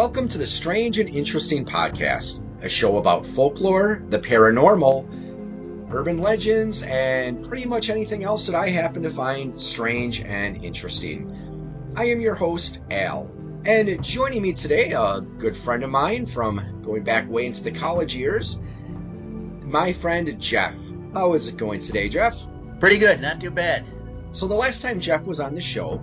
Welcome to the Strange and Interesting Podcast, a show about folklore, the paranormal, urban legends, and pretty much anything else that I happen to find strange and interesting. I am your host, Al, and joining me today, a good friend of mine from going back way into the college years, my friend Jeff. How is it going today, Jeff? Pretty good, not too bad. So the last time Jeff was on the show,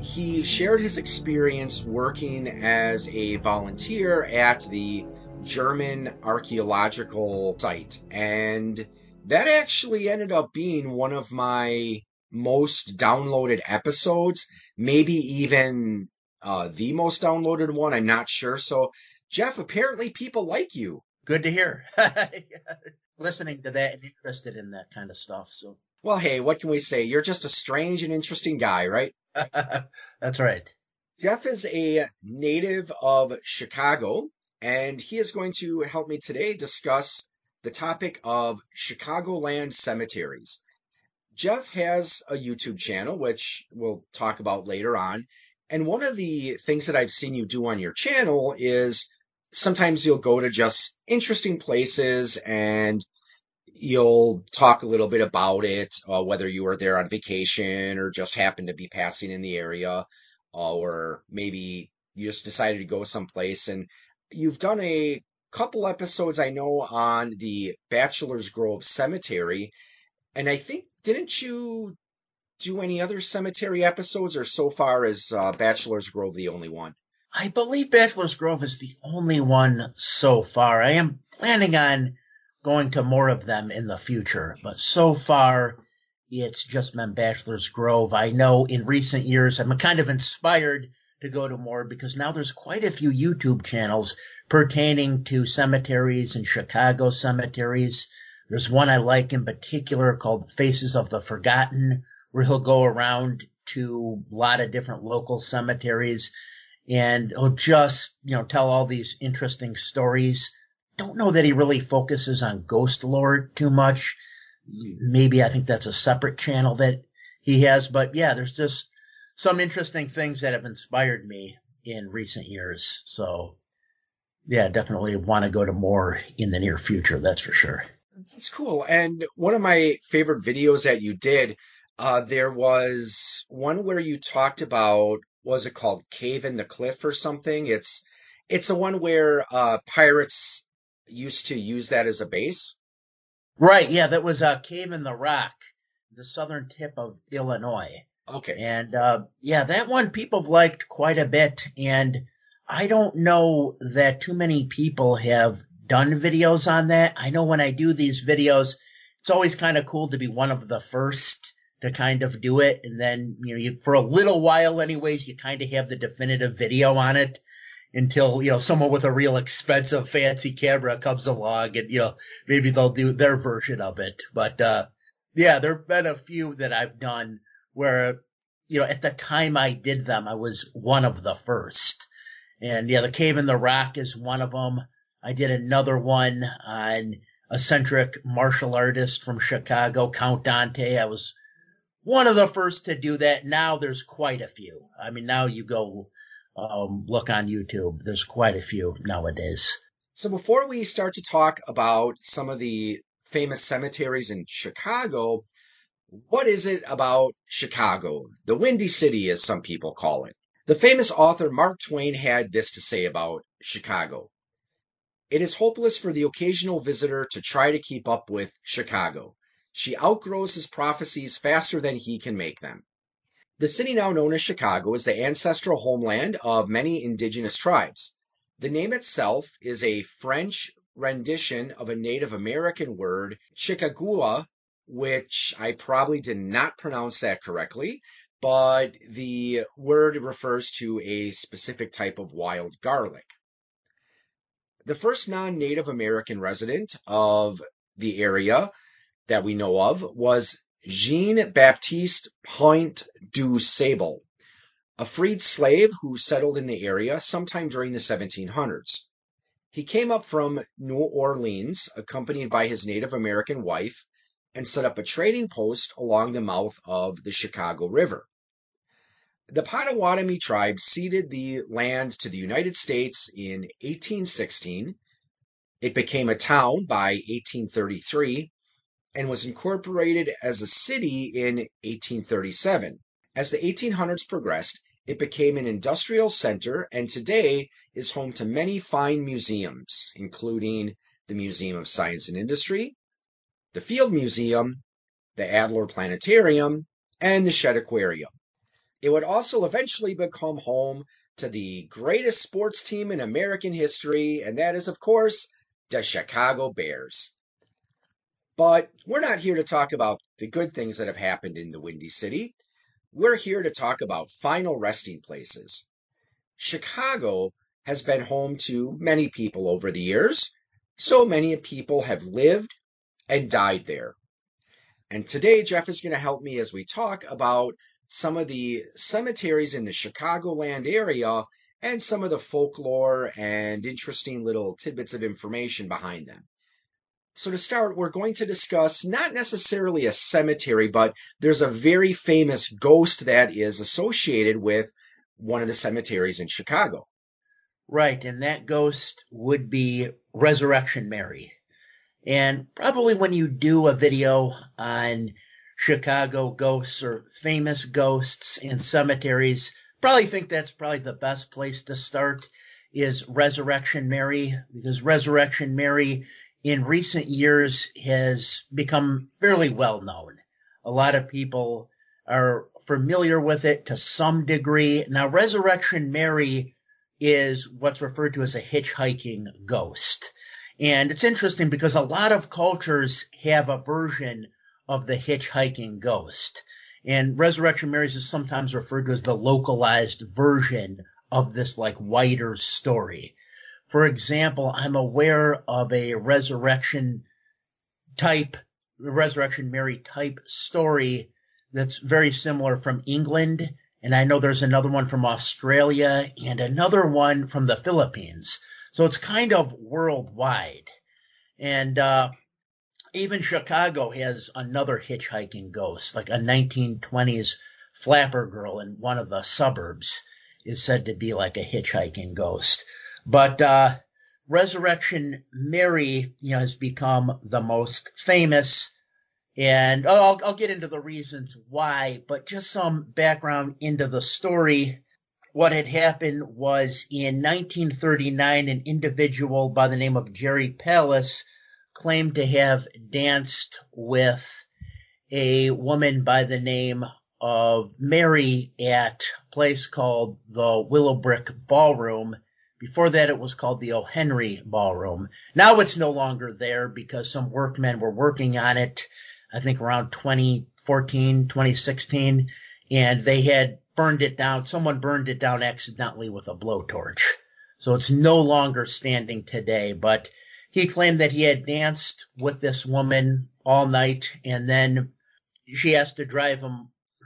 he shared his experience working as a volunteer at the German archaeological site. And that actually ended up being one of my most downloaded episodes, maybe even the most downloaded one. I'm not sure. So, Jeff, apparently people like you. Good to hear. Listening to that and interested in that kind of stuff. So, well, hey, what can we say? You're just a strange and interesting guy, right? That's right. Jeff is a native of Chicago, and he is going to help me today discuss the topic of Chicagoland cemeteries. Jeff has a YouTube channel, which we'll talk about later on. And one of the things that I've seen you do on your channel is sometimes you'll go to just interesting places and you'll talk a little bit about it, whether you were there on vacation or just happened to be passing in the area, or maybe you just decided to go someplace. And you've done a couple episodes, I know, on the Bachelor's Grove Cemetery. And I think, didn't you do any other cemetery episodes, or so far is Bachelor's Grove the only one? I believe Bachelor's Grove is the only one so far. I am planning on going to more of them in the future, but so far it's just been Bachelor's Grove. I know in recent years I'm kind of inspired to go to more because now there's quite a few YouTube channels pertaining to cemeteries and Chicago cemeteries. There's one I like in particular called Faces of the Forgotten, where he'll go around to a lot of different local cemeteries and he'll just, tell all these interesting stories. Don't know that he really focuses on ghost lore too much. Maybe I think that's a separate channel that he has. But yeah, there's just some interesting things that have inspired me in recent years. So yeah, definitely want to go to more in the near future. That's for sure. That's cool. And one of my favorite videos that you did, there was one where you talked about, was it called Cave in the Cliff or something? It's the one where pirates used to use that as a base? Right, yeah, that was a Cave in the Rock, the southern tip of Illinois. Okay. And, yeah, that one people have liked quite a bit, and I don't know that too many people have done videos on that. I know when I do these videos, it's always kind of cool to be one of the first to kind of do it, and then, you, for a little while anyways, you kind of have the definitive video on it. Until, someone with a real expensive fancy camera comes along and, maybe they'll do their version of it. But, yeah, there have been a few that I've done where, at the time I did them, I was one of the first. And, yeah, the Cave in the Rock is one of them. I did another one on eccentric martial artist from Chicago, Count Dante. I was one of the first to do that. Now there's quite a few. I mean, now you go look on YouTube. There's quite a few nowadays. So before we start to talk about some of the famous cemeteries in Chicago, what is it about Chicago? The Windy City, as some people call it. The famous author Mark Twain had this to say about Chicago. It is hopeless for the occasional visitor to try to keep up with Chicago. She outgrows his prophecies faster than he can make them. The city now known as Chicago is the ancestral homeland of many indigenous tribes. The name itself is a French rendition of a Native American word, Chicagua, which I probably did not pronounce that correctly, but the word refers to a specific type of wild garlic. The first non-Native American resident of the area that we know of was Jean-Baptiste Point du Sable, a freed slave who settled in the area sometime during the 1700s. He came up from New Orleans, accompanied by his Native American wife, and set up a trading post along the mouth of the Chicago River. The Potawatomi tribe ceded the land to the United States in 1816. It became a town by 1833 and was incorporated as a city in 1837. As the 1800s progressed, it became an industrial center and today is home to many fine museums, including the Museum of Science and Industry, the Field Museum, the Adler Planetarium, and the Shedd Aquarium. It would also eventually become home to the greatest sports team in American history, and that is, of course, the Chicago Bears. But we're not here to talk about the good things that have happened in the Windy City. We're here to talk about final resting places. Chicago has been home to many people over the years. So many people have lived and died there. And today, Jeff is going to help me as we talk about some of the cemeteries in the Chicagoland area and some of the folklore and interesting little tidbits of information behind them. So to start, we're going to discuss not necessarily a cemetery, but there's a very famous ghost that is associated with one of the cemeteries in Chicago. Right, and that ghost would be Resurrection Mary. And probably when you do a video on Chicago ghosts or famous ghosts in cemeteries, probably think that's probably the best place to start is Resurrection Mary, because Resurrection Mary in recent years has become fairly well known. A lot of people are familiar with it to some degree. Now, Resurrection Mary is what's referred to as a hitchhiking ghost. And it's interesting because a lot of cultures have a version of the hitchhiking ghost. And Resurrection Mary is sometimes referred to as the localized version of this like wider story. For example, I'm aware of a Resurrection Mary type story that's very similar from England. And I know there's another one from Australia and another one from the Philippines. So it's kind of worldwide. And even Chicago has another hitchhiking ghost, like a 1920s flapper girl in one of the suburbs is said to be like a hitchhiking ghost. But Resurrection Mary, you know, has become the most famous. And I'll get into the reasons why, but just some background into the story. What had happened was in 1939, an individual by the name of Jerry Pallas claimed to have danced with a woman by the name of Mary at a place called the Willowbrook Ballroom. Before that, it was called the O'Henry Ballroom. Now it's no longer there because some workmen were working on it, I think around 2014, 2016, and they had burned it down. Someone burned it down accidentally with a blowtorch. So it's no longer standing today, but he claimed that he had danced with this woman all night, and then she asked to drive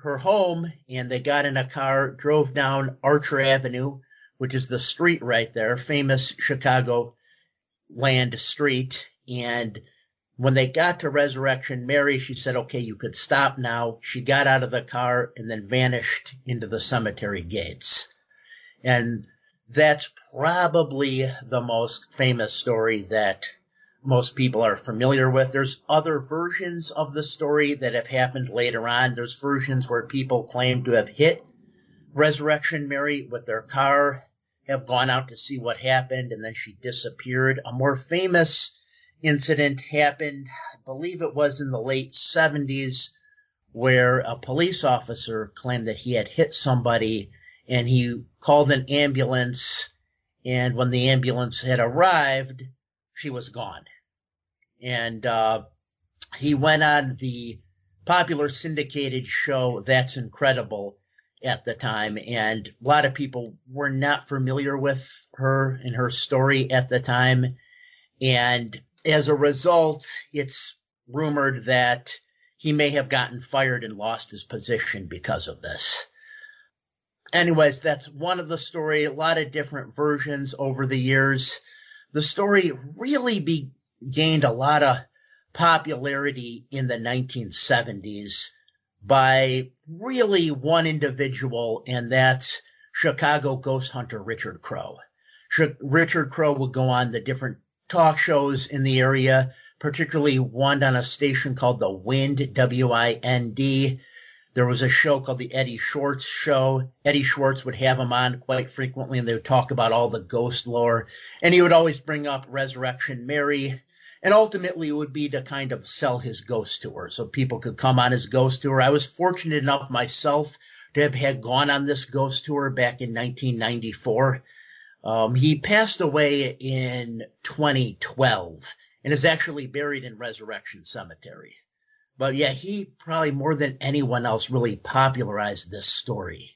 her home, and they got in a car, drove down Archer Avenue, which is the street right there, famous Chicagoland street, and when they got to Resurrection Mary, she said, okay, you could stop now. She got out of the car and then vanished into the cemetery gates. And that's probably the most famous story that most people are familiar with. There's other versions of the story that have happened later on. There's versions where people claim to have hit Resurrection Mary with their car, have gone out to see what happened, and then she disappeared. A more famous incident happened, I believe it was in the late 70s, where a police officer claimed that he had hit somebody and he called an ambulance, and when the ambulance had arrived, she was gone. And he went on the popular syndicated show That's Incredible at the time, and a lot of people were not familiar with her and her story at the time, and as a result, it's rumored that he may have gotten fired and lost his position because of this. Anyways, that's one of the story. A lot of different versions over the years. The story really gained a lot of popularity in the 1970s by really one individual, and that's Chicago ghost hunter Richard Crow. Richard Crow would go on the different talk shows in the area, particularly one on a station called The Wind, W-I-N-D. There was a show called the Eddie Schwartz Show. Eddie Schwartz would have him on quite frequently, and they would talk about all the ghost lore. And he would always bring up Resurrection Mary. And ultimately, it would be to kind of sell his ghost tour so people could come on his ghost tour. I was fortunate enough myself to have had gone on this ghost tour back in 1994. He passed away in 2012 and is actually buried in Resurrection Cemetery. But yeah, he probably more than anyone else really popularized this story.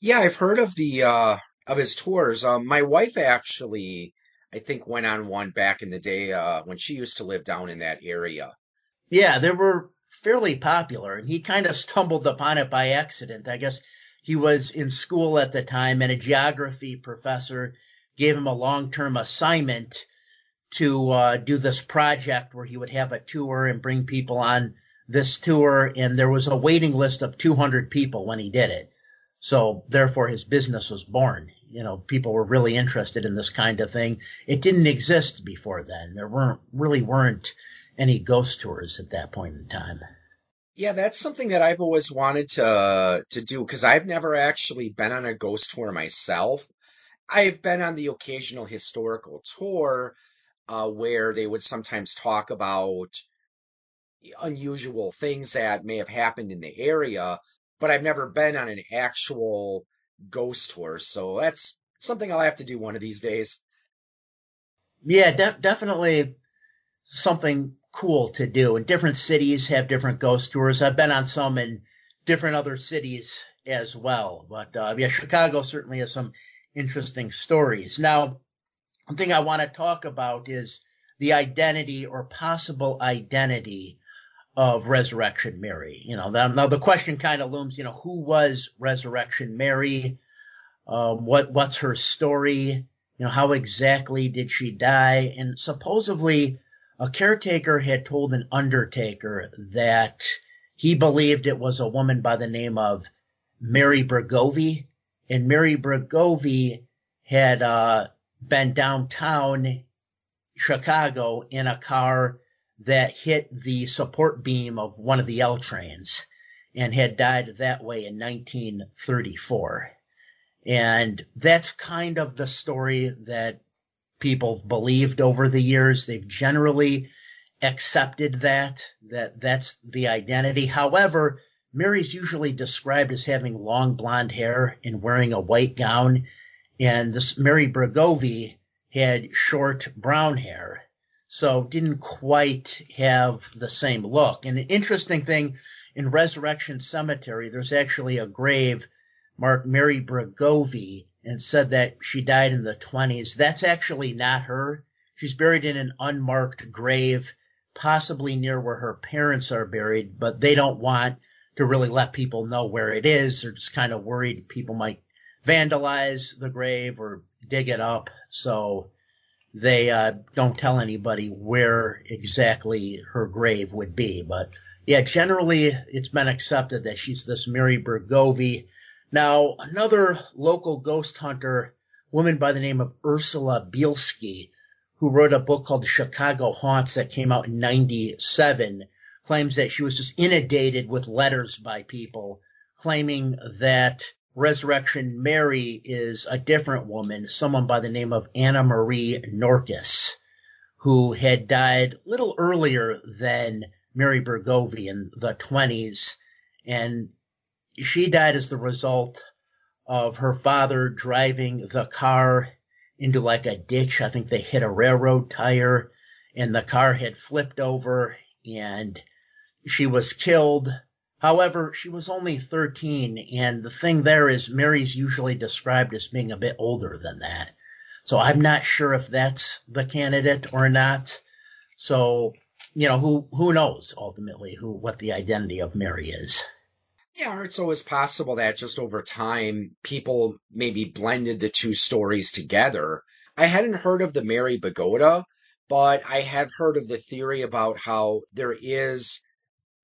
Yeah, I've heard of the of his tours. My wife actually, I think, went on one back in the day when she used to live down in that area. Yeah, they were fairly popular, and he kind of stumbled upon it by accident. I guess he was in school at the time, and a geography professor gave him a long-term assignment to do this project where he would have a tour and bring people on this tour, and there was a waiting list of 200 people when he did it. So therefore his business was born. You know, people were really interested in this kind of thing. It didn't exist before then. There weren't any ghost tours at that point in time. Yeah, that's something that I've always wanted to do, because I've never actually been on a ghost tour myself. I've been on the occasional historical tour where they would sometimes talk about unusual things that may have happened in the area, but I've never been on an actual ghost tour, so that's something I'll have to do one of these days. Yeah, definitely something cool to do, and different cities have different ghost tours. I've been on some in different other cities as well, but yeah, Chicago certainly has some interesting stories. Now, one thing I want to talk about is the identity or possible identity of Resurrection Mary. You know, now the question kind of looms, you know, who was Resurrection Mary? What's her story? You know, how exactly did she die? And supposedly a caretaker had told an undertaker that he believed it was a woman by the name of Mary Bregovi. And Mary Bregovi had been downtown Chicago in a car that hit the support beam of one of the L trains and had died that way in 1934. And that's kind of the story that people have believed over the years. They've generally accepted that that's the identity. However, Mary's usually described as having long blonde hair and wearing a white gown. And this Mary Bregovi had short brown hair, so didn't quite have the same look. And an interesting thing, in Resurrection Cemetery, there's actually a grave marked Mary Bregovi and said that she died in the 20s. That's actually not her. She's buried in an unmarked grave, possibly near where her parents are buried, but they don't want to really let people know where it is. They're just kind of worried people might vandalize the grave or dig it up, so they don't tell anybody where exactly her grave would be. But yeah, generally it's been accepted that she's this Mary Bregovi. Now, another local ghost hunter, a woman by the name of Ursula Bielski, who wrote a book called Chicago Haunts that came out in 1997, claims that she was just inundated with letters by people claiming that Resurrection Mary is a different woman, someone by the name of Anna Marie Norkus, who had died a little earlier than Mary Bregovi in the 20s. And she died as the result of her father driving the car into like a ditch. I think they hit a railroad tire and the car had flipped over and she was killed. However, she was only 13, and the thing there is Mary's usually described as being a bit older than that. So I'm not sure if that's the candidate or not. So, you know, who knows ultimately what the identity of Mary is. Yeah, it's always possible that just over time, people maybe blended the two stories together. I hadn't heard of the Mary Pagoda, but I have heard of the theory about how there is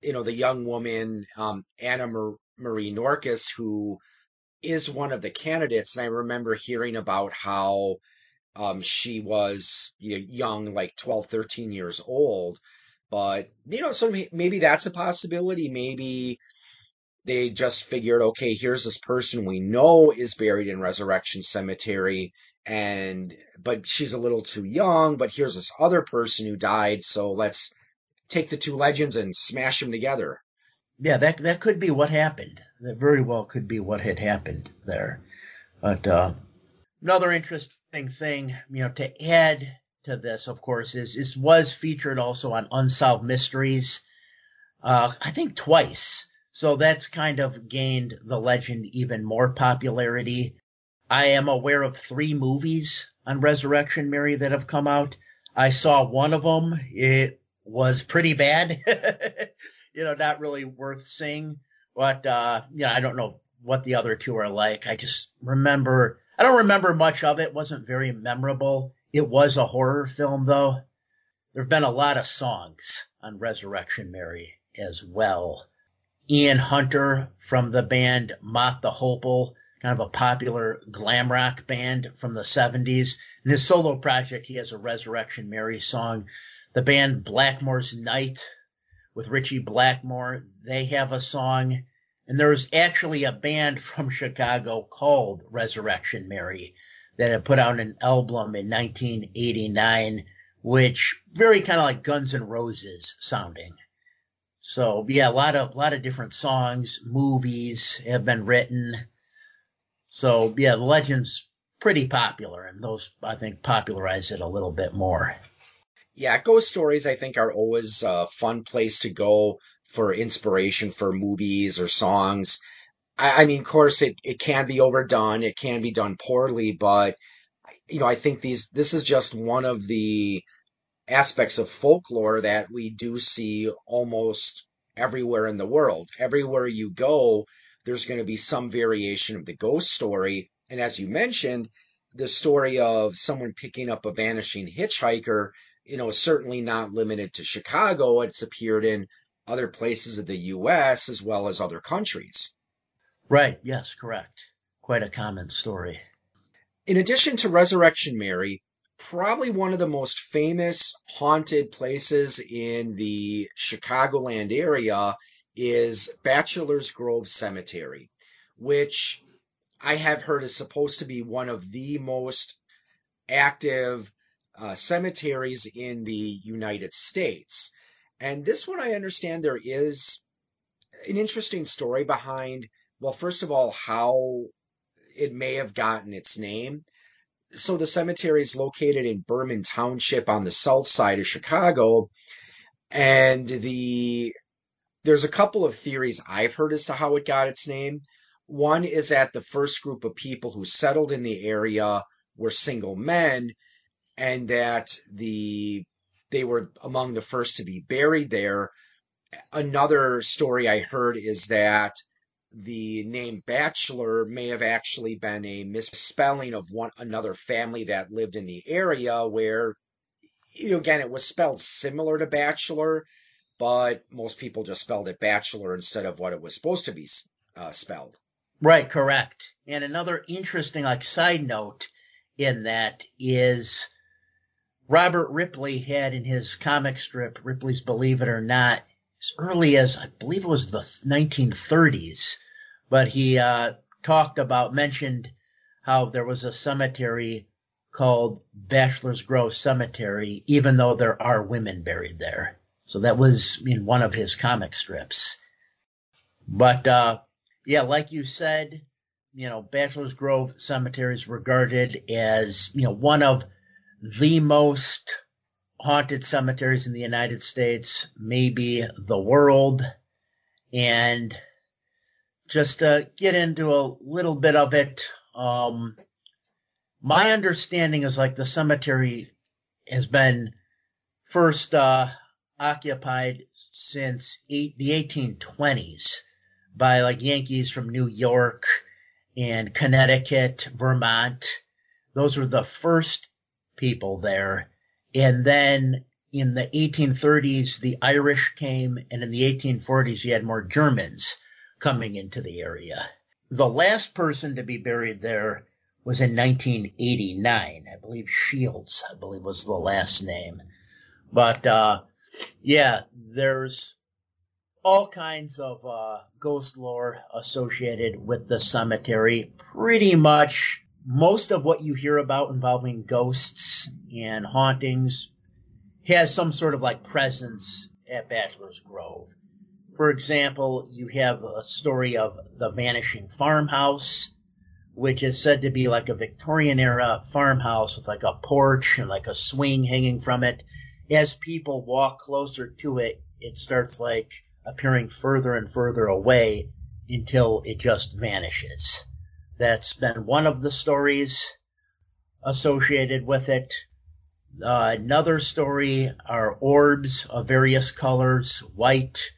you know, the young woman, Anna Marie Norkus, who is one of the candidates. And I remember hearing about how she was, you know, young, like 12, 13 years old. But, you know, so maybe that's a possibility. Maybe they just figured, okay, here's this person we know is buried in Resurrection Cemetery, but she's a little too young, but here's this other person who died, so let's take the two legends and smash them together. Yeah, that could be what happened. That very well could be what had happened there. But another interesting thing, you know, to add to this, of course, is this was featured also on Unsolved Mysteries, I think twice. So that's kind of gained the legend even more popularity. I am aware of 3 movies on Resurrection Mary that have come out. I saw one of them. It was pretty bad, you know, not really worth seeing. But, you know, I don't know what the other two are like. I don't remember much of it. It wasn't very memorable. It was a horror film, though. There have been a lot of songs on Resurrection Mary as well. Ian Hunter from the band Mott the Hoople, kind of a popular glam rock band from the 70s. In his solo project, he has a Resurrection Mary song. The band Blackmore's Night with Richie Blackmore, they have a song. And there's actually a band from Chicago called Resurrection Mary that had put out an album in 1989, which very kind of like Guns N' Roses sounding. So, yeah, a lot of different songs, movies have been written. So, yeah, the legend's pretty popular, and those, I think, popularize it a little bit more. Yeah, ghost stories, I think, are always a fun place to go for inspiration for movies or songs. I mean, of course, it can be overdone. It can be done poorly, but, you know, I think this is just one of the aspects of folklore that we do see almost everywhere in the world. Everywhere you go, there's going to be some variation of the ghost story. And as you mentioned, the story of someone picking up a vanishing hitchhiker, you know, is certainly not limited to Chicago. It's appeared in other places of the U.S. as well as other countries. Right. Yes, correct. Quite a common story. In addition to Resurrection Mary, probably one of the most famous haunted places in the Chicagoland area is Bachelor's Grove Cemetery, which I have heard is supposed to be one of the most active cemeteries in the United States. And this one, I understand there is an interesting story behind, well, first of all, how it may have gotten its name. So the cemetery is located in Berman Township on the south side of Chicago, and there's a couple of theories I've heard as to how it got its name. One is that the first group of people who settled in the area were single men, and that they were among the first to be buried there. Another story I heard is that the name Bachelor may have actually been a misspelling of another family that lived in the area where, you know, again, it was spelled similar to Bachelor, but most people just spelled it Bachelor instead of what it was supposed to be spelled. Right, correct. And another interesting like side note in that is Robert Ripley had in his comic strip, Ripley's Believe It or Not, as early as I believe it was the 1930s, but he mentioned how there was a cemetery called Bachelor's Grove Cemetery, even though there are women buried there. So that was in one of his comic strips. But yeah, like you said, you know, Bachelor's Grove Cemetery is regarded as, you know, one of the most haunted cemeteries in the United States, maybe the world. And just to get into a little bit of it, my understanding is like the cemetery has been first occupied since the 1820s by like Yankees from New York and Connecticut, Vermont. Those were the first people there. And then in the 1830s, the Irish came, and in the 1840s, you had more Germans coming into the area. The last person to be buried there was in 1989. I believe Shields, was the last name. But, yeah, there's all kinds of ghost lore associated with the cemetery. Pretty much most of what you hear about involving ghosts and hauntings has some sort of like presence at Bachelor's Grove. For example, you have a story of the vanishing farmhouse, which is said to be like a Victorian-era farmhouse with like a porch and like a swing hanging from it. As people walk closer to it, it starts like appearing further and further away until it just vanishes. That's been one of the stories associated with it. Another story are orbs of various colors, white,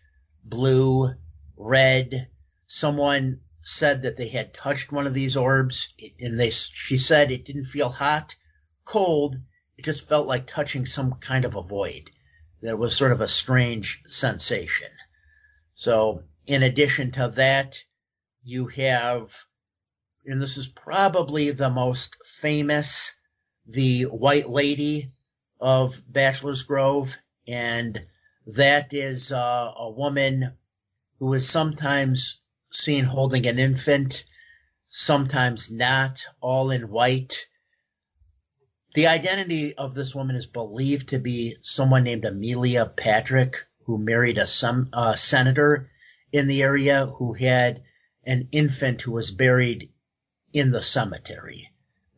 blue, red. Someone said that they had touched one of these orbs, and she said it didn't feel hot, cold. It just felt like touching some kind of a void. There was sort of a strange sensation. So in addition to that, you have, and this is probably the most famous, the White Lady of Bachelor's Grove, and that is a woman who is sometimes seen holding an infant, sometimes not, all in white. The identity of this woman is believed to be someone named Amelia Patrick, who married a senator in the area who had an infant who was buried in the cemetery.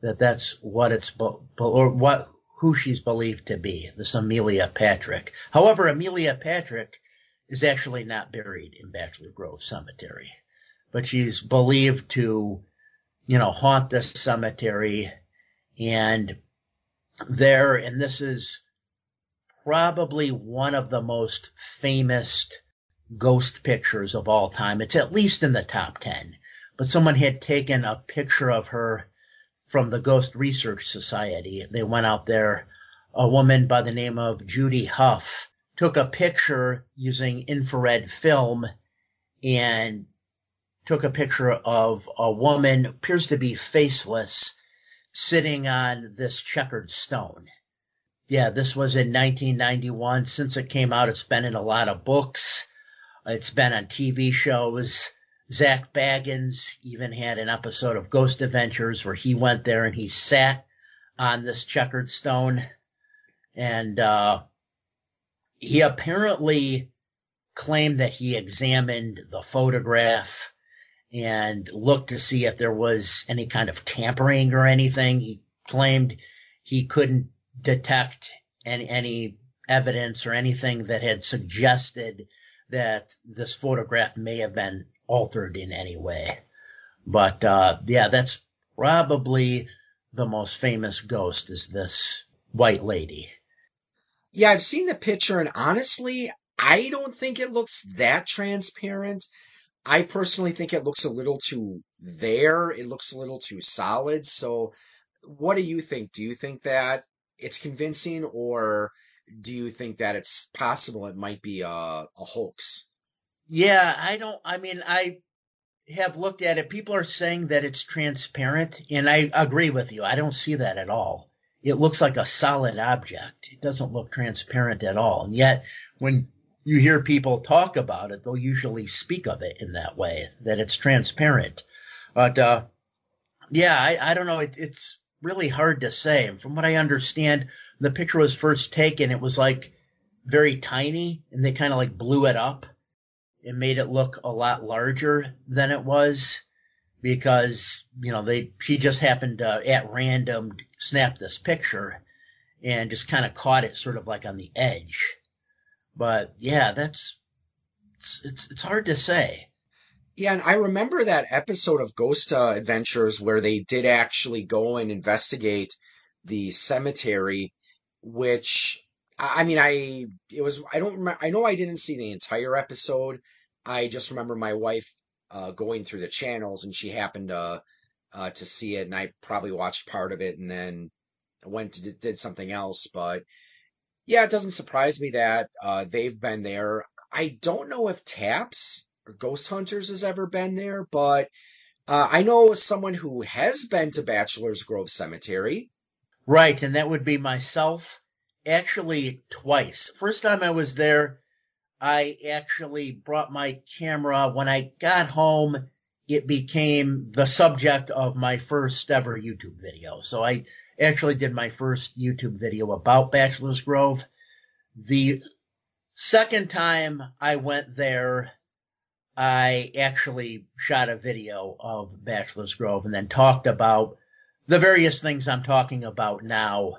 That's what it's, or what, who she's believed to be, this Amelia Patrick. However, Amelia Patrick is actually not buried in Bachelor Grove Cemetery, but she's believed to, you know, haunt this cemetery. And there, and this is probably one of the most famous ghost pictures of all time. It's at least in the top 10, but someone had taken a picture of her from the Ghost Research Society. They went out there. A woman by the name of Judy Huff took a picture using infrared film and took a picture of a woman, appears to be faceless, sitting on this checkered stone. Yeah, this was in 1991. Since it came out, it's been in a lot of books. It's been on TV shows. Zach Baggins even had an episode of Ghost Adventures where he went there and he sat on this checkered stone. And he apparently claimed that he examined the photograph and looked to see if there was any kind of tampering or anything. He claimed he couldn't detect any evidence or anything that had suggested that this photograph may have been altered in any way. But, yeah, that's probably the most famous ghost, is this White Lady. Yeah, I've seen the picture, and honestly, I don't think it looks that transparent. I personally think it looks a little too there. It looks a little too solid. So what do you think? Do you think that it's convincing, or do you think that it's possible it might be a hoax? Yeah, I have looked at it. People are saying that it's transparent, and I agree with you. I don't see that at all. It looks like a solid object. It doesn't look transparent at all. And yet when you hear people talk about it, they'll usually speak of it in that way, that it's transparent. But, yeah, I don't know. It's really hard to say. And from what I understand, the picture was first taken, it was like very tiny, and they kind of like blew it up and made it look a lot larger than it was, because, you know, she just happened to at random snap this picture and just kind of caught it sort of like on the edge. But yeah, it's hard to say. Yeah, and I remember that episode of Ghost Adventures where they did actually go and investigate the cemetery, which I know I didn't see the entire episode. I just remember my wife going through the channels, and she happened to see it, and I probably watched part of it, and then went to did something else, but. yeah, it doesn't surprise me that they've been there. I don't know if Taps or Ghost Hunters has ever been there, but I know someone who has been to Bachelor's Grove Cemetery. Right, and that would be myself, actually twice. First time I was there, I actually brought my camera. When I got home, it became the subject of my first ever YouTube video. So I actually did my first YouTube video about Bachelor's Grove. The second time I went there, I actually shot a video of Bachelor's Grove and then talked about the various things I'm talking about now.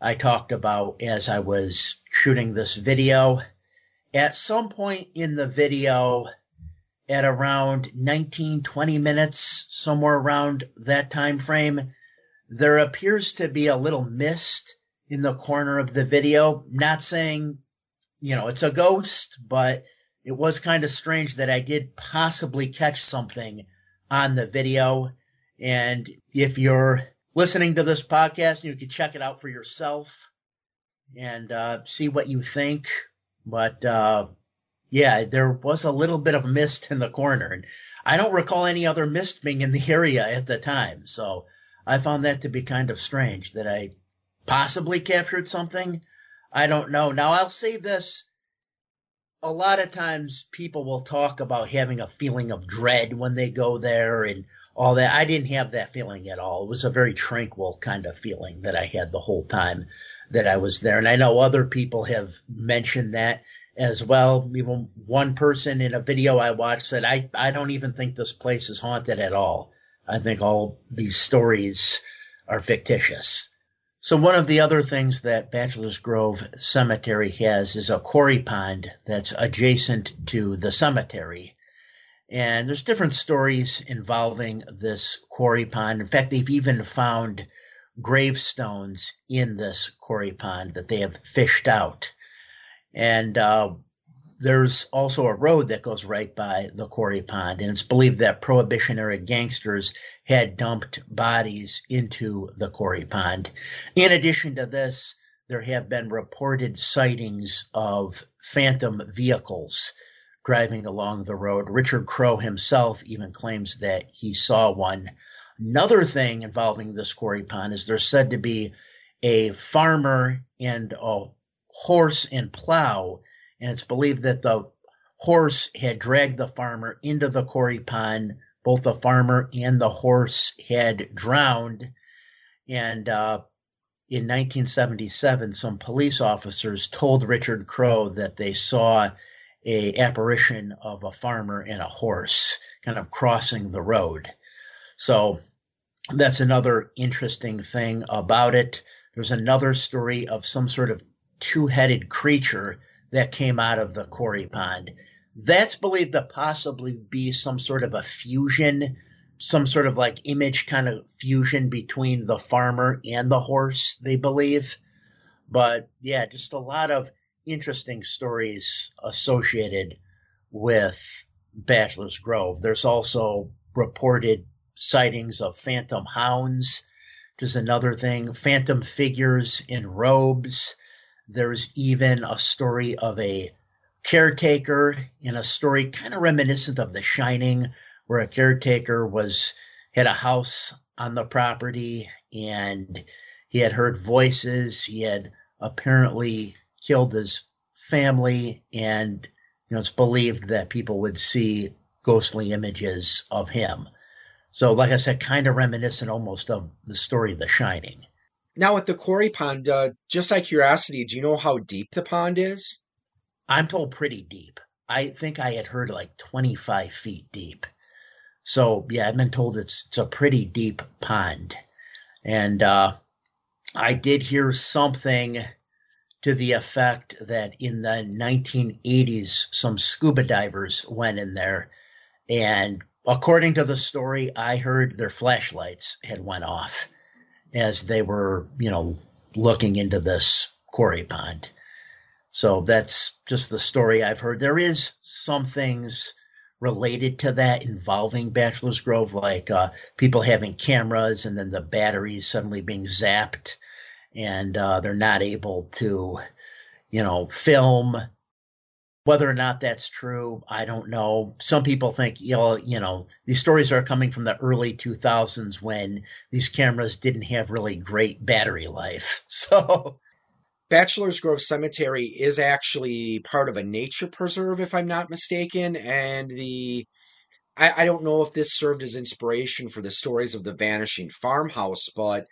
I talked about as I was shooting this video. At some point in the video, at around 19, 20 minutes, somewhere around that time frame, there appears to be a little mist in the corner of the video. Not saying, you know, it's a ghost, but it was kind of strange that I did possibly catch something on the video. And if you're listening to this podcast, you can check it out for yourself and see what you think. But yeah, there was a little bit of mist in the corner. And I don't recall any other mist being in the area at the time. So I found that to be kind of strange that I possibly captured something. I don't know. Now, I'll say this. A lot of times people will talk about having a feeling of dread when they go there and all that. I didn't have that feeling at all. It was a very tranquil kind of feeling that I had the whole time that I was there. And I know other people have mentioned that as well. Even one person in a video I watched said, I don't even think this place is haunted at all. I think all these stories are fictitious. So one of the other things that Bachelor's Grove Cemetery has is a quarry pond that's adjacent to the cemetery. And there's different stories involving this quarry pond. In fact, they've even found gravestones in this quarry pond that they have fished out. And there's also a road that goes right by the quarry pond. And it's believed that Prohibition-era gangsters had dumped bodies into the quarry pond. In addition to this, there have been reported sightings of phantom vehicles driving along the road. Richard Crow himself even claims that he saw one. Another thing involving this quarry pond is there's said to be a farmer and a horse and plow, and it's believed that the horse had dragged the farmer into the quarry pond. Both the farmer and the horse had drowned, and in 1977, some police officers told Richard Crow that they saw an apparition of a farmer and a horse kind of crossing the road. So that's another interesting thing about it. There's another story of some sort of two-headed creature that came out of the quarry pond. That's believed to possibly be some sort of a fusion, some sort of like image kind of fusion between the farmer and the horse, they believe. But yeah, just a lot of interesting stories associated with Bachelor's Grove. There's also reported sightings of phantom hounds, which is another thing, phantom figures in robes. There's even a story of a caretaker in a story kind of reminiscent of The Shining, where a caretaker had a house on the property and he had heard voices. He had apparently killed his family, and you know, it's believed that people would see ghostly images of him. So like I said, kind of reminiscent almost of the story The Shining. Now at the quarry pond, just out of curiosity, do you know how deep the pond is? I'm told pretty deep. I think I had heard like 25 feet deep. So yeah, I've been told it's a pretty deep pond. And I did hear something to the effect that in the 1980s, some scuba divers went in there. And according to the story, I heard their flashlights had went off as they were, you know, looking into this quarry pond. So that's just the story I've heard. There is some things related to that involving Bachelor's Grove, like people having cameras and then the batteries suddenly being zapped and they're not able to you know, film. Whether or not that's true, I don't know. Some people think, you know, these stories are coming from the early 2000s when these cameras didn't have really great battery life. So Bachelor's Grove Cemetery is actually part of a nature preserve, if I'm not mistaken. And I don't know if this served as inspiration for the stories of the vanishing farmhouse, but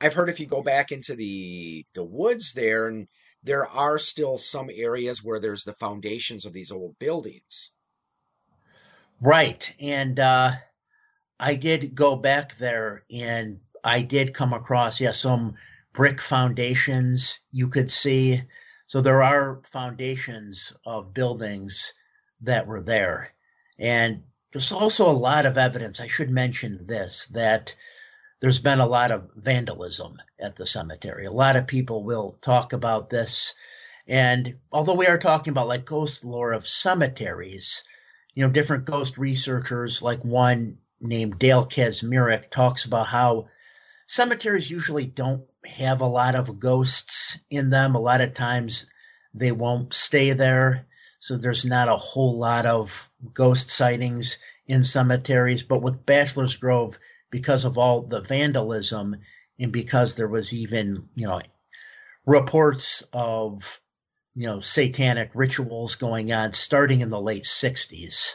I've heard if you go back into the woods there, and there are still some areas where there's the foundations of these old buildings. Right. And I did go back there, and I did come across, yeah, some brick foundations you could see. So there are foundations of buildings that were there. And there's also a lot of evidence, I should mention this, that there's been a lot of vandalism at the cemetery. A lot of people will talk about this. And although we are talking about like ghost lore of cemeteries, you know, different ghost researchers, like one named Dale Kaczmarek, talks about how cemeteries usually don't have a lot of ghosts in them. A lot of times they won't stay there. So there's not a whole lot of ghost sightings in cemeteries. But with Bachelor's Grove, because of all the vandalism and because there was even, you know, reports of, you know, satanic rituals going on starting in the late 60s.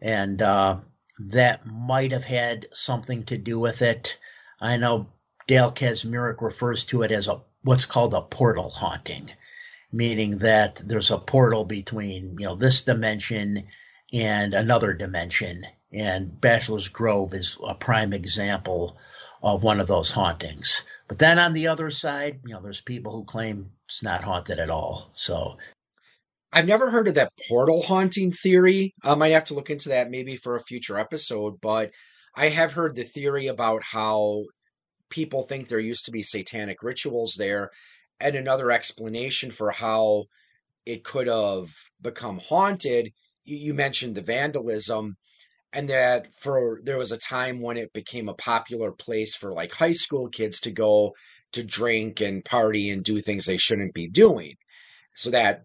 And that might have had something to do with it. I know Dale Kaczmarek refers to it as a what's called a portal haunting, meaning that there's a portal between, you know, this dimension and another dimension. And Bachelor's Grove is a prime example of one of those hauntings. But then on the other side, you know, there's people who claim it's not haunted at all. So I've never heard of that portal haunting theory. I might have to look into that maybe for a future episode. But I have heard the theory about how people think there used to be satanic rituals there, and another explanation for how it could have become haunted. You mentioned the vandalism. And that there was a time when it became a popular place for like high school kids to go to drink and party and do things they shouldn't be doing. So that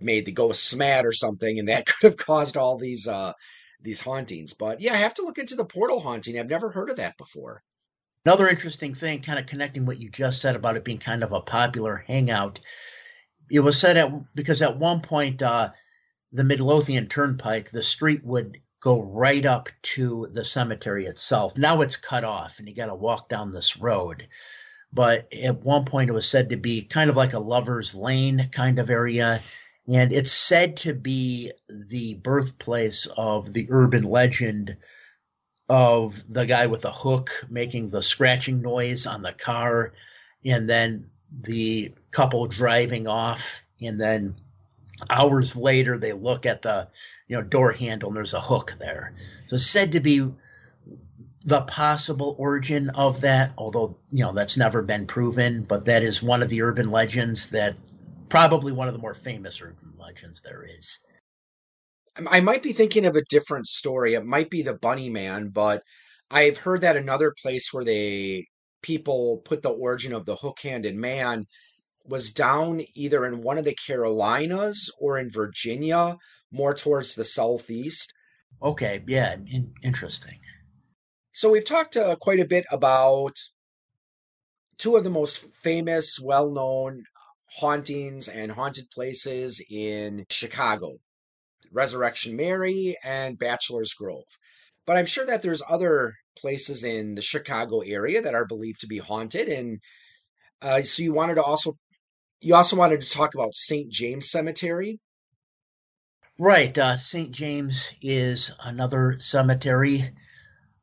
made the ghosts mad or something, and that could have caused all these hauntings. But yeah, I have to look into the portal haunting. I've never heard of that before. Another interesting thing, kind of connecting what you just said about it being kind of a popular hangout. It was said because at one point the Midlothian Turnpike, the street would go right up to the cemetery itself. Now it's cut off and you got to walk down this road. But at one point it was said to be kind of like a lover's lane kind of area. And it's said to be the birthplace of the urban legend of the guy with a hook making the scratching noise on the car, and then the couple driving off, and then hours later they look at the, you know, door handle, and there's a hook there. So it's said to be the possible origin of that, although, you know, that's never been proven, but that is one of the urban legends, that probably one of the more famous urban legends there is. I might be thinking of a different story. It might be the Bunny Man, but I've heard that another place where people put the origin of the hook-handed man was down either in one of the Carolinas or in Virginia, more towards the southeast. Okay, yeah, interesting. So we've talked quite a bit about two of the most famous, well-known hauntings and haunted places in Chicago, Resurrection Mary and Bachelor's Grove. But I'm sure that there's other places in the Chicago area that are believed to be haunted. And so you also wanted to talk about St. James Cemetery. Right. St. James is another cemetery.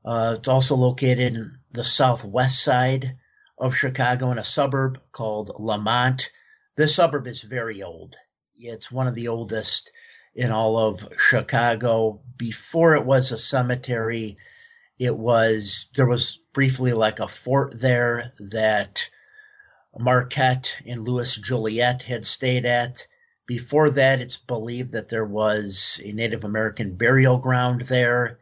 It's also located in the southwest side of Chicago in a suburb called Lamont. This suburb is very old. It's one of the oldest in all of Chicago. Before it was a cemetery, there was briefly like a fort there that Marquette and Louis Joliet had stayed at. Before that, it's believed that there was a Native American burial ground there.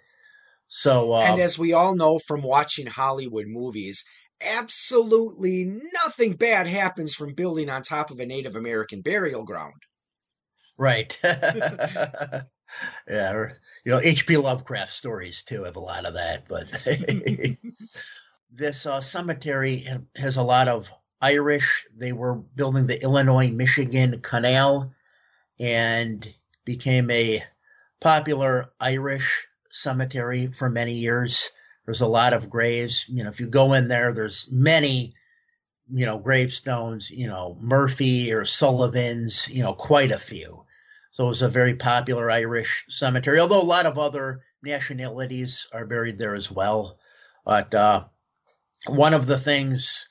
So, and as we all know from watching Hollywood movies, absolutely nothing bad happens from building on top of a Native American burial ground. Right. Yeah, or, you know, H.P. Lovecraft stories, too, have a lot of that. But this cemetery has a lot of Irish. They were building the Illinois-Michigan Canal and became a popular Irish cemetery for many years. There's a lot of graves. You know, if you go in there, there's many, you know, gravestones, you know, Murphy or Sullivan's, you know, quite a few. So it was a very popular Irish cemetery, although a lot of other nationalities are buried there as well. But one of the things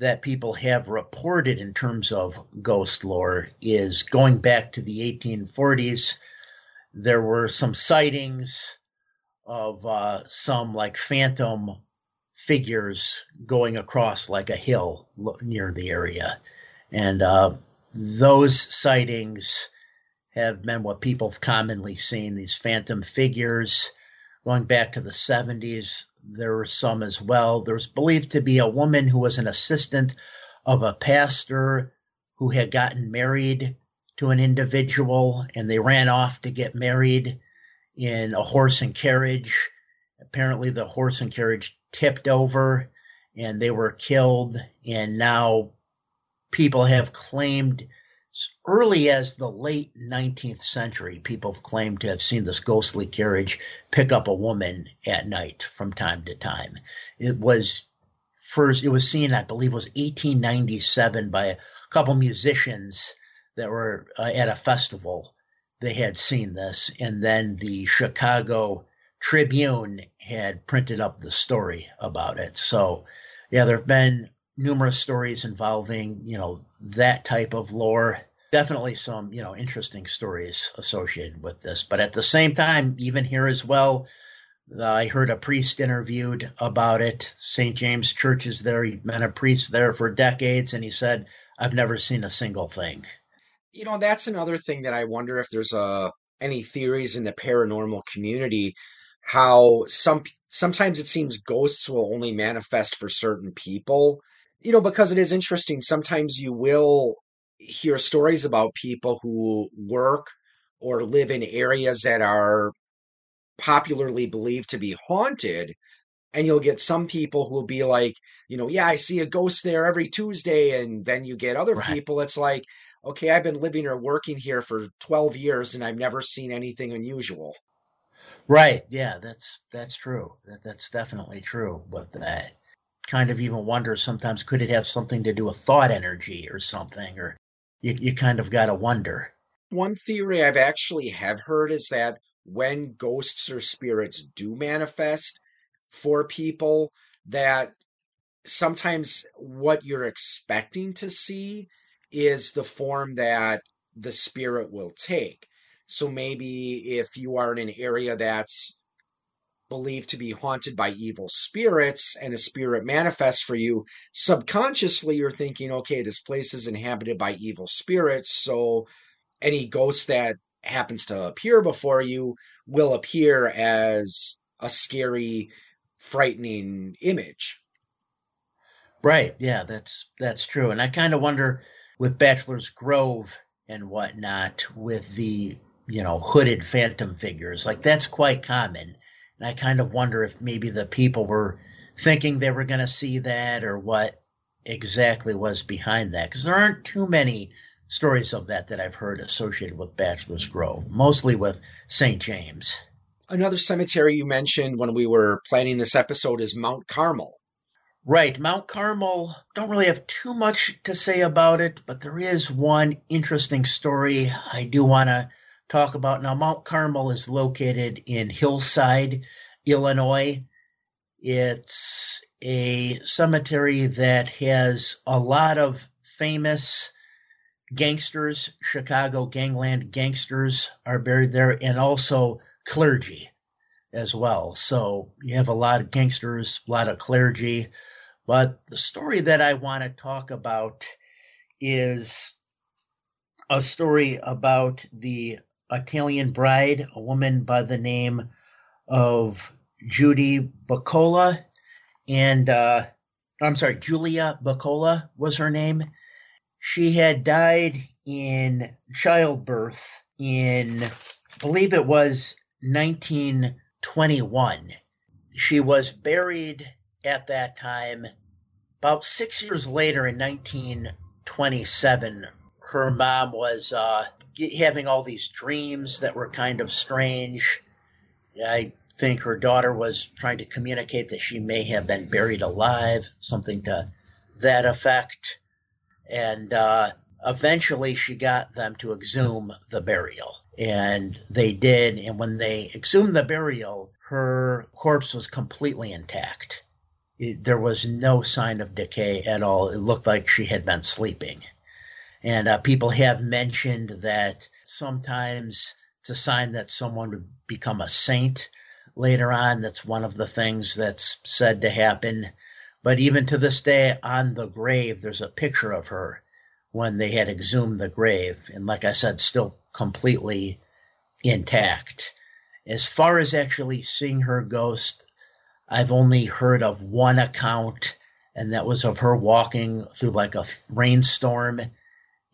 that people have reported in terms of ghost lore is going back to the 1840s, there were some sightings of some like phantom figures going across like a hill near the area. And those sightings have been what people have commonly seen, these phantom figures. Going back to the 70s, there were some as well. There's believed to be a woman who was an assistant of a pastor who had gotten married to an individual, and they ran off to get married in a horse and carriage. Apparently the horse and carriage tipped over and they were killed, and now people have claimed as early as the late 19th century, people have claimed to have seen this ghostly carriage pick up a woman at night from time to time. It was seen, I believe, was 1897 by a couple musicians that were at a festival. They had seen this, and then the Chicago Tribune had printed up the story about it. So, yeah, there have been numerous stories involving, you know, that type of lore. Definitely some, you know, interesting stories associated with this. But at the same time, even here as well, I heard a priest interviewed about it. St. James Church is there. He'd been a priest there for decades, and he said, "I've never seen a single thing." You know, that's another thing that I wonder if there's any theories in the paranormal community, how sometimes it seems ghosts will only manifest for certain people. You know, because it is interesting, sometimes you will hear stories about people who work or live in areas that are popularly believed to be haunted, and you'll get some people who will be like, you know, yeah, I see a ghost there every Tuesday, and then you get other people, it's like, okay, I've been living or working here for 12 years, and I've never seen anything unusual. Right, yeah, that's true. That's definitely true with that. Kind of even wonder sometimes, could it have something to do with thought energy or something, or you kind of got to wonder. One theory I've actually have heard is that when ghosts or spirits do manifest for people, that sometimes what you're expecting to see is the form that the spirit will take. So maybe if you are in an area that's believed to be haunted by evil spirits and a spirit manifests for you, subconsciously you're thinking, okay, this place is inhabited by evil spirits, so any ghost that happens to appear before you will appear as a scary, frightening image. Right, yeah, that's true. And I kind of wonder with Bachelor's Grove and whatnot, with the, you know, hooded phantom figures, like that's quite common. And I kind of wonder if maybe the people were thinking they were going to see that, or what exactly was behind that. Because there aren't too many stories of that I've heard associated with Bachelor's Grove, mostly with St. James. Another cemetery you mentioned when we were planning this episode is Mount Carmel. Right. Mount Carmel, don't really have too much to say about it, but there is one interesting story I do want to talk about. Now, Mount Carmel is located in Hillside, Illinois. It's a cemetery that has a lot of famous gangsters. Chicago gangland gangsters are buried there, and also clergy as well. So you have a lot of gangsters, a lot of clergy. But the story that I want to talk about is a story about the Italian bride, a woman by the name of Julia Buccola, and I'm sorry, Julia Buccola was her name. She had died in childbirth in, I believe it was 1921. She was buried at that time. About 6 years later in 1927, her mom was having all these dreams that were kind of strange. I think her daughter was trying to communicate that she may have been buried alive, something to that effect. And eventually she got them to exhume the burial. And they did. And when they exhumed the burial, her corpse was completely intact. There was no sign of decay at all. It looked like she had been sleeping. And people have mentioned that sometimes it's a sign that someone would become a saint later on. That's one of the things that's said to happen. But even to this day, on the grave, there's a picture of her when they had exhumed the grave. And like I said, still completely intact. As far as actually seeing her ghost, I've only heard of one account, and that was of her walking through like a rainstorm,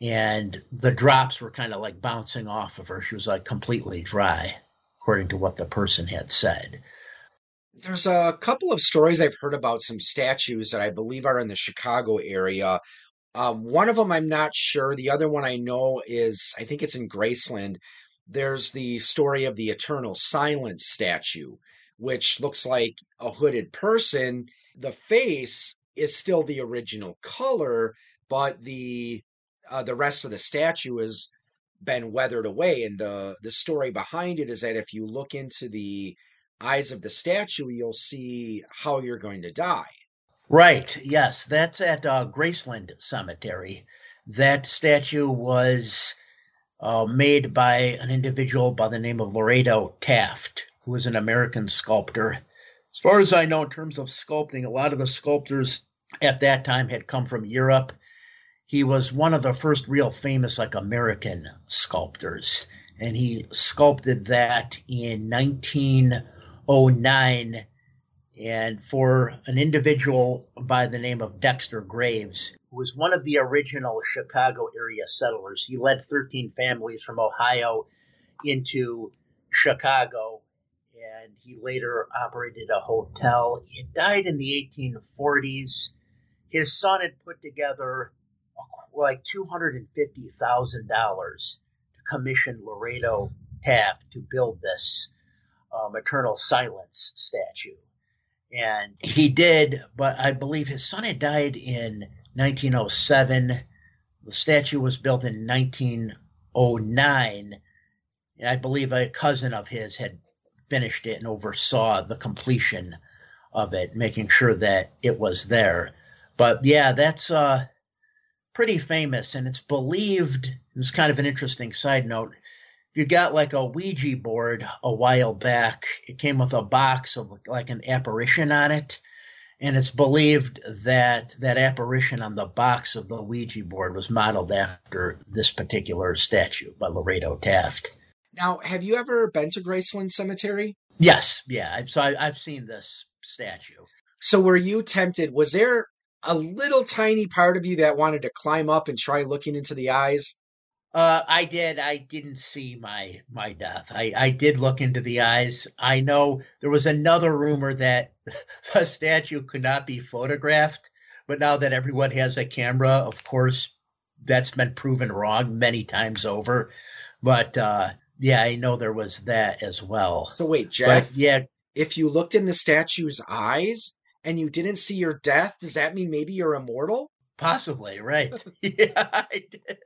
and the drops were kind of like bouncing off of her. She was like completely dry, according to what the person had said. There's a couple of stories I've heard about some statues that I believe are in the Chicago area. One of them I'm not sure. The other one I know is, I think it's in Graceland. There's the story of the Eternal Silence statue, which looks like a hooded person. The face is still the original color, but the rest of the statue has been weathered away. And the story behind it is that if you look into the eyes of the statue, you'll see how you're going to die. Right. Yes, that's at Graceland Cemetery. That statue was made by an individual by the name of Lorado Taft, who was an American sculptor. As far as I know, in terms of sculpting, a lot of the sculptors at that time had come from Europe. He was one of the first real famous like American sculptors, and he sculpted that in 1909, and for an individual by the name of Dexter Graves, who was one of the original Chicago area settlers. He led 13 families from Ohio into Chicago, and he later operated a hotel. He died in the 1840s. His son had put together like $250,000 to commission Lorado Taft to build this Eternal Silence statue. And he did, but I believe his son had died in 1907. The statue was built in 1909. And I believe a cousin of his had finished it and oversaw the completion of it, making sure that it was there. But yeah, that's pretty famous, and it's believed, it's kind of an interesting side note, if you got like a Ouija board a while back, it came with a box of like an apparition on it, and it's believed that that apparition on the box of the Ouija board was modeled after this particular statue by Lorado Taft. Now, have you ever been to Graceland Cemetery? Yes, yeah. So I've seen this statue. So were you tempted? Was there a little tiny part of you that wanted to climb up and try looking into the eyes? I did. I didn't see my death. I did look into the eyes. I know there was another rumor that the statue could not be photographed, but now that everyone has a camera, of course, that's been proven wrong many times over. But yeah, I know there was that as well. So wait, Jeff, but, yeah, if you looked in the statue's eyes and you didn't see your death, does that mean maybe you're immortal? Possibly, right. Yeah, I did.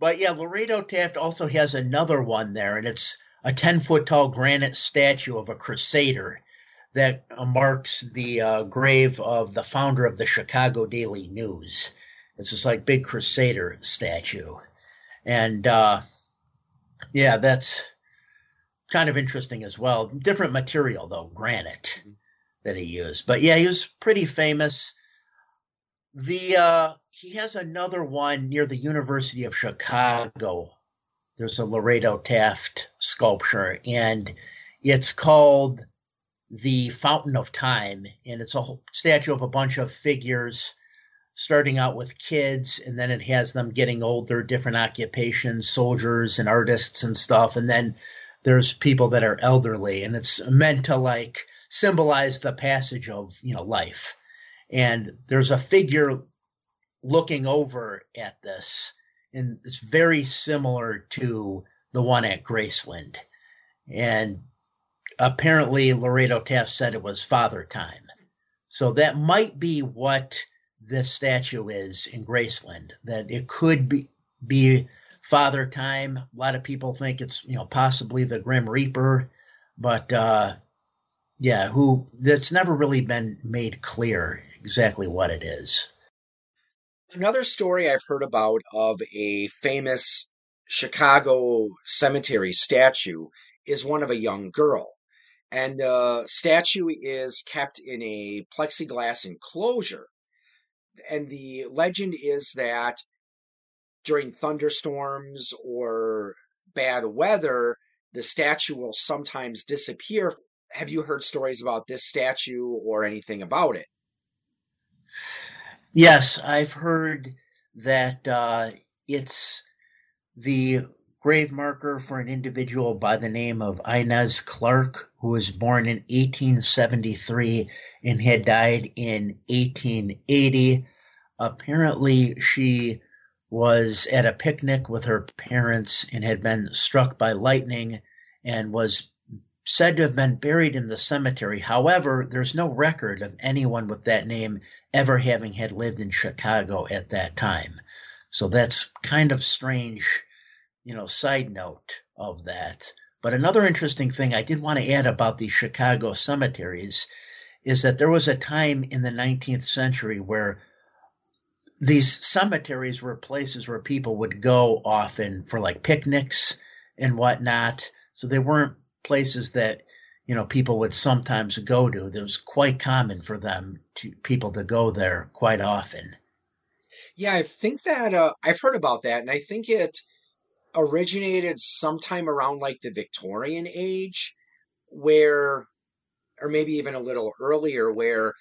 But yeah, Lorado Taft also has another one there, and it's a 10-foot-tall granite statue of a crusader that marks the grave of the founder of the Chicago Daily News. It's this like big crusader statue. And yeah, that's kind of interesting as well. Different material, though, granite that he used. But yeah, he was pretty famous. He has another one near the University of Chicago. There's a Lorado Taft sculpture, and it's called the Fountain of Time, and it's a whole statue of a bunch of figures, starting out with kids, and then it has them getting older, different occupations, soldiers and artists and stuff, and then there's people that are elderly, and it's meant to like symbolize the passage of, you know, life. And there's a figure looking over at this, and it's very similar to the one at Graceland. And apparently Lorado Taft said it was Father Time. So that might be what this statue is in Graceland, that it could be Father Time. A lot of people think it's, you know, possibly the Grim Reaper, but yeah, that's never really been made clear exactly what it is. Another story I've heard about of a famous Chicago cemetery statue is one of a young girl. And the statue is kept in a plexiglass enclosure. And the legend is that during thunderstorms or bad weather, the statue will sometimes disappear. Have you heard stories about this statue or anything about it? Yes, I've heard that it's the grave marker for an individual by the name of Inez Clark, who was born in 1873 and had died in 1880. Apparently, she was at a picnic with her parents and had been struck by lightning and was said to have been buried in the cemetery. However, there's no record of anyone with that name ever having had lived in Chicago at that time. So that's kind of strange, you know, side note of that. But another interesting thing I did want to add about the Chicago cemeteries is that there was a time in the 19th century where these cemeteries were places where people would go often for like picnics and whatnot. So they weren't places that, you know, people would sometimes go to. It was quite common for people to go there quite often. Yeah, I think that I've heard about that, and I think it originated sometime around like the Victorian age, where, or maybe even a little earlier, where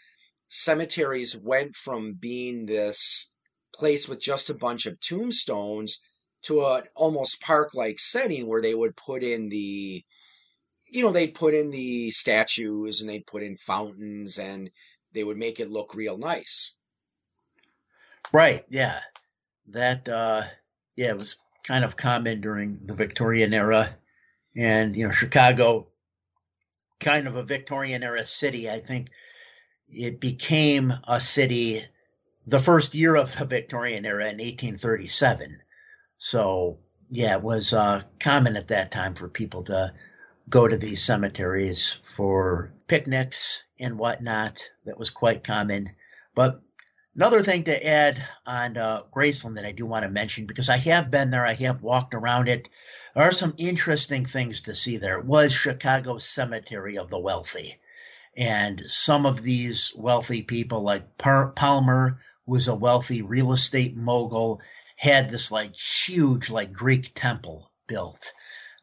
cemeteries went from being this place with just a bunch of tombstones to an almost park-like setting where they would put in the, you know, they'd put in the statues and they'd put in fountains and they would make it look real nice. Right. Yeah. That, yeah, it was kind of common during the Victorian era. And, you know, Chicago, kind of a Victorian era city. I think it became a city the first year of the Victorian era in 1837. So yeah, it was common at that time for people to go to these cemeteries for picnics and whatnot. That was quite common. But another thing to add on Graceland that I do want to mention, because I have been there, I have walked around it. There are some interesting things to see there. It was Chicago's cemetery of the wealthy. And some of these wealthy people, like Palmer, who was a wealthy real estate mogul, had this like huge like Greek temple built.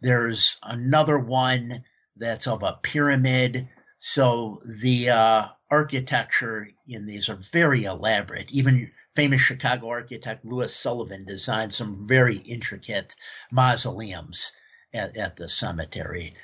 There's another one that's of a pyramid. So the architecture in these are very elaborate. Even famous Chicago architect Louis Sullivan designed some very intricate mausoleums at the cemetery.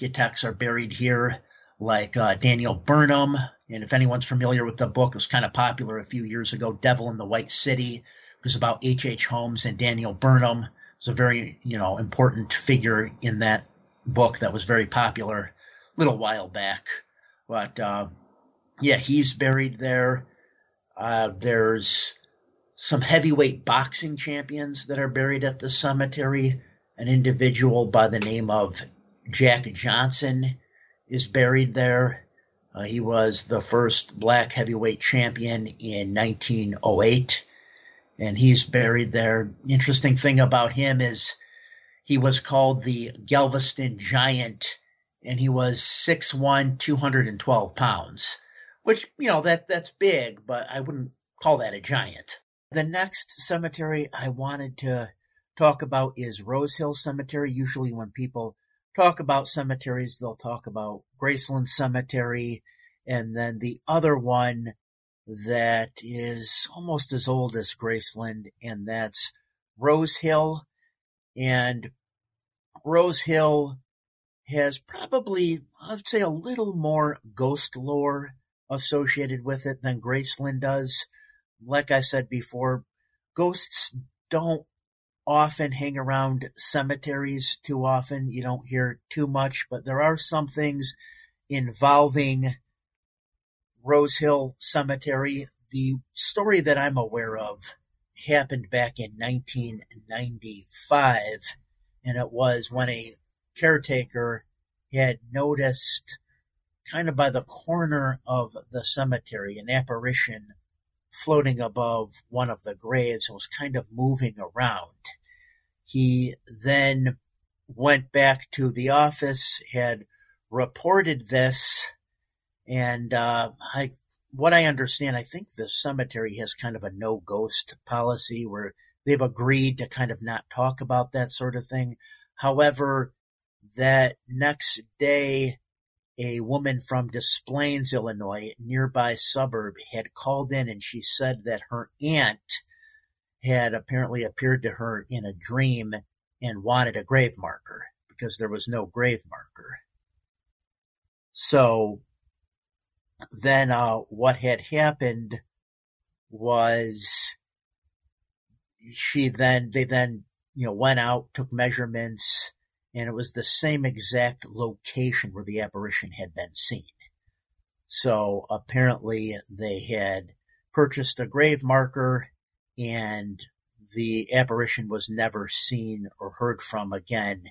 Architects are buried here, like Daniel Burnham. And if anyone's familiar with the book, it was kind of popular a few years ago, Devil in the White City. It was about H.H. Holmes and Daniel Burnham. It's a very, you know, important figure in that book that was very popular a little while back. But, yeah, he's buried there. There's some heavyweight boxing champions that are buried at the cemetery. An individual by the name of Jack Johnson is buried there. He was the first black heavyweight champion in 1908. And he's buried there. Interesting thing about him is he was called the Galveston Giant, and he was 6'1", 212 pounds, which, you know, that's big, but I wouldn't call that a giant. The next cemetery I wanted to talk about is Rosehill Cemetery. Usually when people talk about cemeteries, they'll talk about Graceland Cemetery, and then the other one that is almost as old as Graceland, and that's Rosehill. And Rosehill has probably, I'd say, a little more ghost lore associated with it than Graceland does. Like I said before, ghosts don't often hang around cemeteries too often. You don't hear too much, but there are some things involving Rosehill Cemetery. The story that I'm aware of happened back in 1995, and it was when a caretaker had noticed, kind of by the corner of the cemetery, an apparition floating above one of the graves. It was kind of moving around. He then went back to the office, had reported this, and what I understand, I think the cemetery has kind of a no-ghost policy where they've agreed to kind of not talk about that sort of thing. However, that next day, a woman from Des Plaines, Illinois, nearby suburb, had called in, and she said that her aunt had apparently appeared to her in a dream and wanted a grave marker because there was no grave marker. So then what had happened was they went out, took measurements, and it was the same exact location where the apparition had been seen. So apparently they had purchased a grave marker, and the apparition was never seen or heard from again.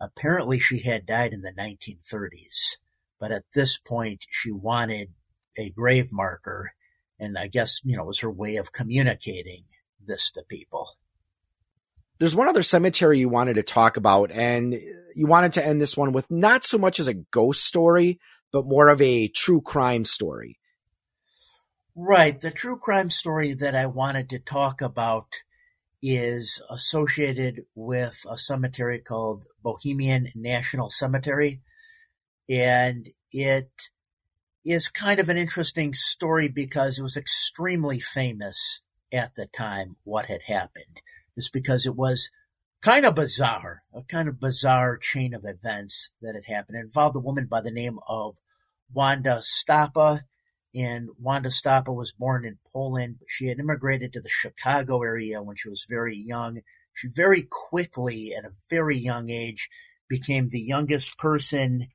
Apparently she had died in the 1930s, but at this point she wanted a grave marker, and I guess, it was her way of communicating this to people. There's one other cemetery you wanted to talk about, and you wanted to end this one with not so much as a ghost story, but more of a true crime story. Right. The true crime story that I wanted to talk about is associated with a cemetery called Bohemian National Cemetery, and it is kind of an interesting story because it was extremely famous at the time, what had happened. Is because it was kind of bizarre, a kind of bizarre chain of events that had happened. It involved a woman by the name of Wanda Stapa, and Wanda Stapa was born in Poland. She had immigrated to the Chicago area when she was very young. She very quickly, at a very young age, became the youngest person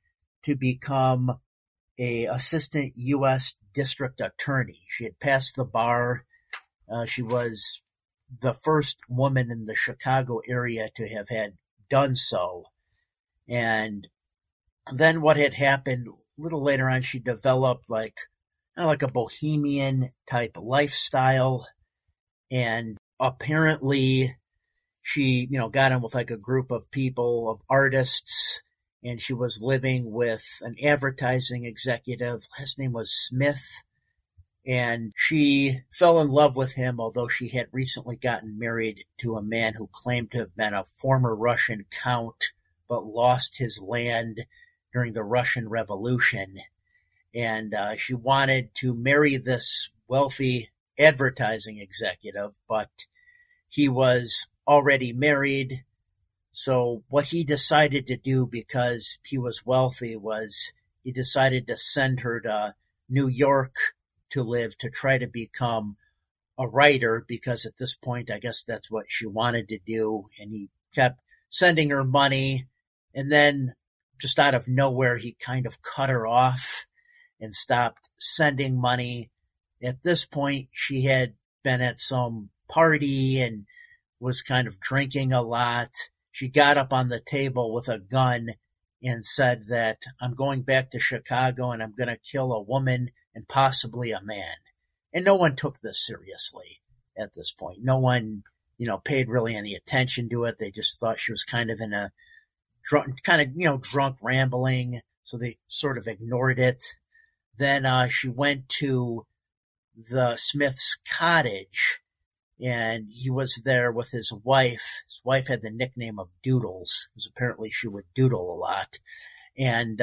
to become an assistant U.S. district attorney. She had passed the bar. She was the first woman in the Chicago area to have had done so. And then what had happened a little later on, she developed like a bohemian type lifestyle. And apparently she, got in with like a group of people, of artists, and she was living with an advertising executive. Last name was Smith. And she fell in love with him, although she had recently gotten married to a man who claimed to have been a former Russian count, but lost his land during the Russian Revolution. And she wanted to marry this wealthy advertising executive, but he was already married. So what he decided to do, because he was wealthy, was he decided to send her to New York to live, to try to become a writer, because at this point, I guess that's what she wanted to do. And he kept sending her money. And then just out of nowhere, he kind of cut her off and stopped sending money. At this point, she had been at some party and was kind of drinking a lot. She got up on the table with a gun and said that, "I'm going back to Chicago and I'm going to kill a woman and possibly a man." And no one took this seriously at this point. No one, paid really any attention to it. They just thought she was kind of in a drunk rambling. So they sort of ignored it. Then she went to the Smith's cottage and he was there with his wife. His wife had the nickname of Doodles because apparently she would doodle a lot. And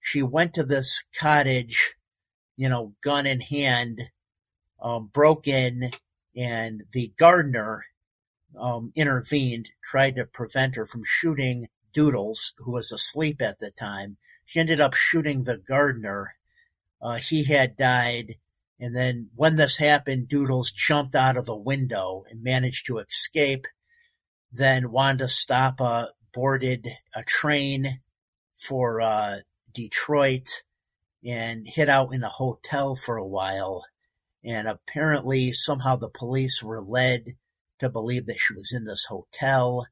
she went to this cottage, you know, gun in hand, broke in, and the gardener intervened, tried to prevent her from shooting Doodles, who was asleep at the time. She ended up shooting the gardener. He had died. And then when this happened, Doodles jumped out of the window and managed to escape. Then Wanda Stapa boarded a train for Detroit and hid out in a hotel for a while. And apparently somehow the police were led to believe that she was in this hotel.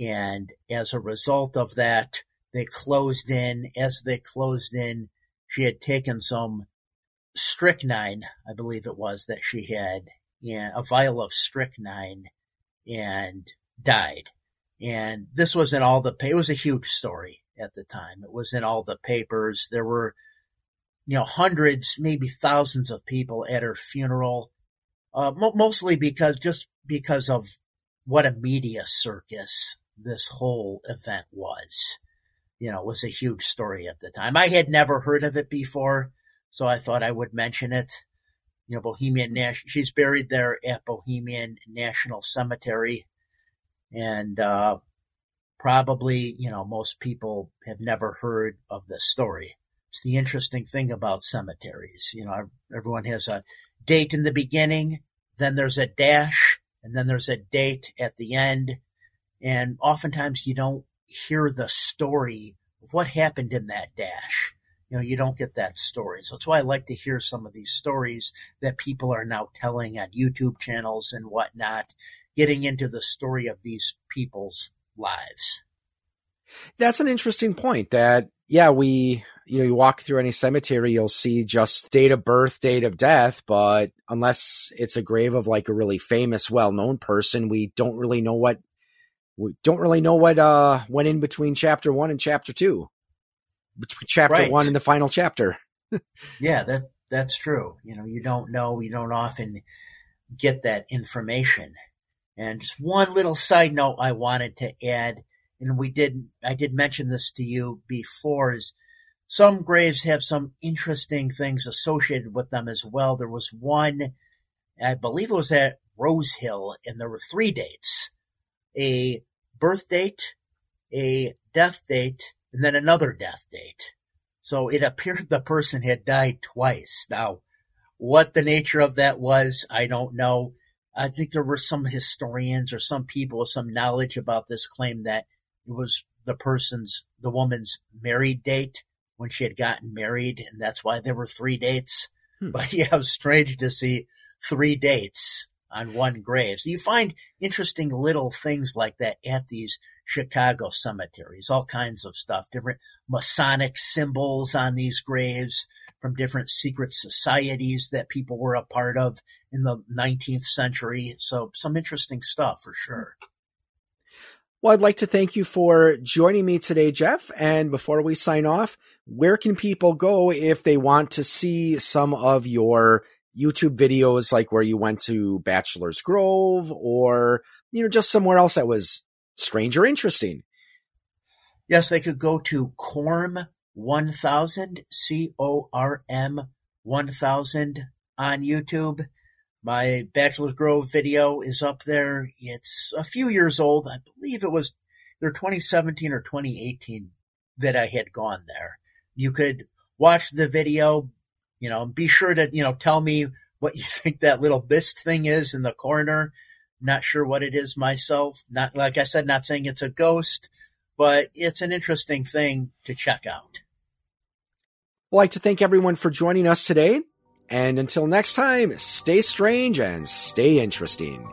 And as a result of that, they closed in. As they closed in, she had taken some strychnine, I believe it was, that she had, a vial of strychnine, and died. And this was in all the papers. It was a huge story at the time. It was in all the papers. There were, you know, hundreds, maybe thousands of people at her funeral, mostly because of what a media circus this whole event was. You know, it was a huge story at the time. I had never heard of it before, so I thought I would mention it. You know, she's buried there at Bohemian National Cemetery, and probably, you know, most people have never heard of this story. It's the interesting thing about cemeteries. You know, everyone has a date in the beginning, then there's a dash, and then there's a date at the end. And oftentimes you don't hear the story of what happened in that dash. You know, you don't get that story. So that's why I like to hear some of these stories that people are now telling on YouTube channels and whatnot, getting into the story of these people's lives. That's an interesting point that, yeah, you walk through any cemetery, you'll see just date of birth, date of death. But unless it's a grave of like a really famous, well-known person, we don't really know what went in between chapter one and chapter two. Between chapter right. one and the final chapter. Yeah, that's true. You know, you don't often get that information. And just one little side note I wanted to add, and I did mention this to you before, is some graves have some interesting things associated with them as well. There was one, I believe it was at Rosehill, and there were 3 dates: a birth date, a death date, and then another death date. So it appeared the person had died twice. Now, what the nature of that was, I don't know. I think there were some historians or some people with some knowledge about this claim that it was the woman's married date when she had gotten married, and that's why there were 3 dates. But yeah, it was strange to see 3 dates on one grave. So you find interesting little things like that at these Chicago cemeteries, all kinds of stuff, different Masonic symbols on these graves from different secret societies that people were a part of in the 19th century. So some interesting stuff for sure. Well, I'd like to thank you for joining me today, Jeff. And before we sign off, where can people go if they want to see some of your YouTube videos, like where you went to Bachelor's Grove or, you know, just somewhere else that was strange or interesting? Yes, they could go to Corm1000, C-O-R-M 1000 on YouTube. My Bachelor's Grove video is up there. It's a few years old. I believe it was either 2017 or 2018 that I had gone there. You could watch the video, you know, and be sure to, you know, tell me what you think that little mist thing is in the corner. Not sure what it is myself. Not, like I said, not saying it's a ghost, but it's an interesting thing to check out. I'd like to thank everyone for joining us today. And until next time, stay strange and stay interesting.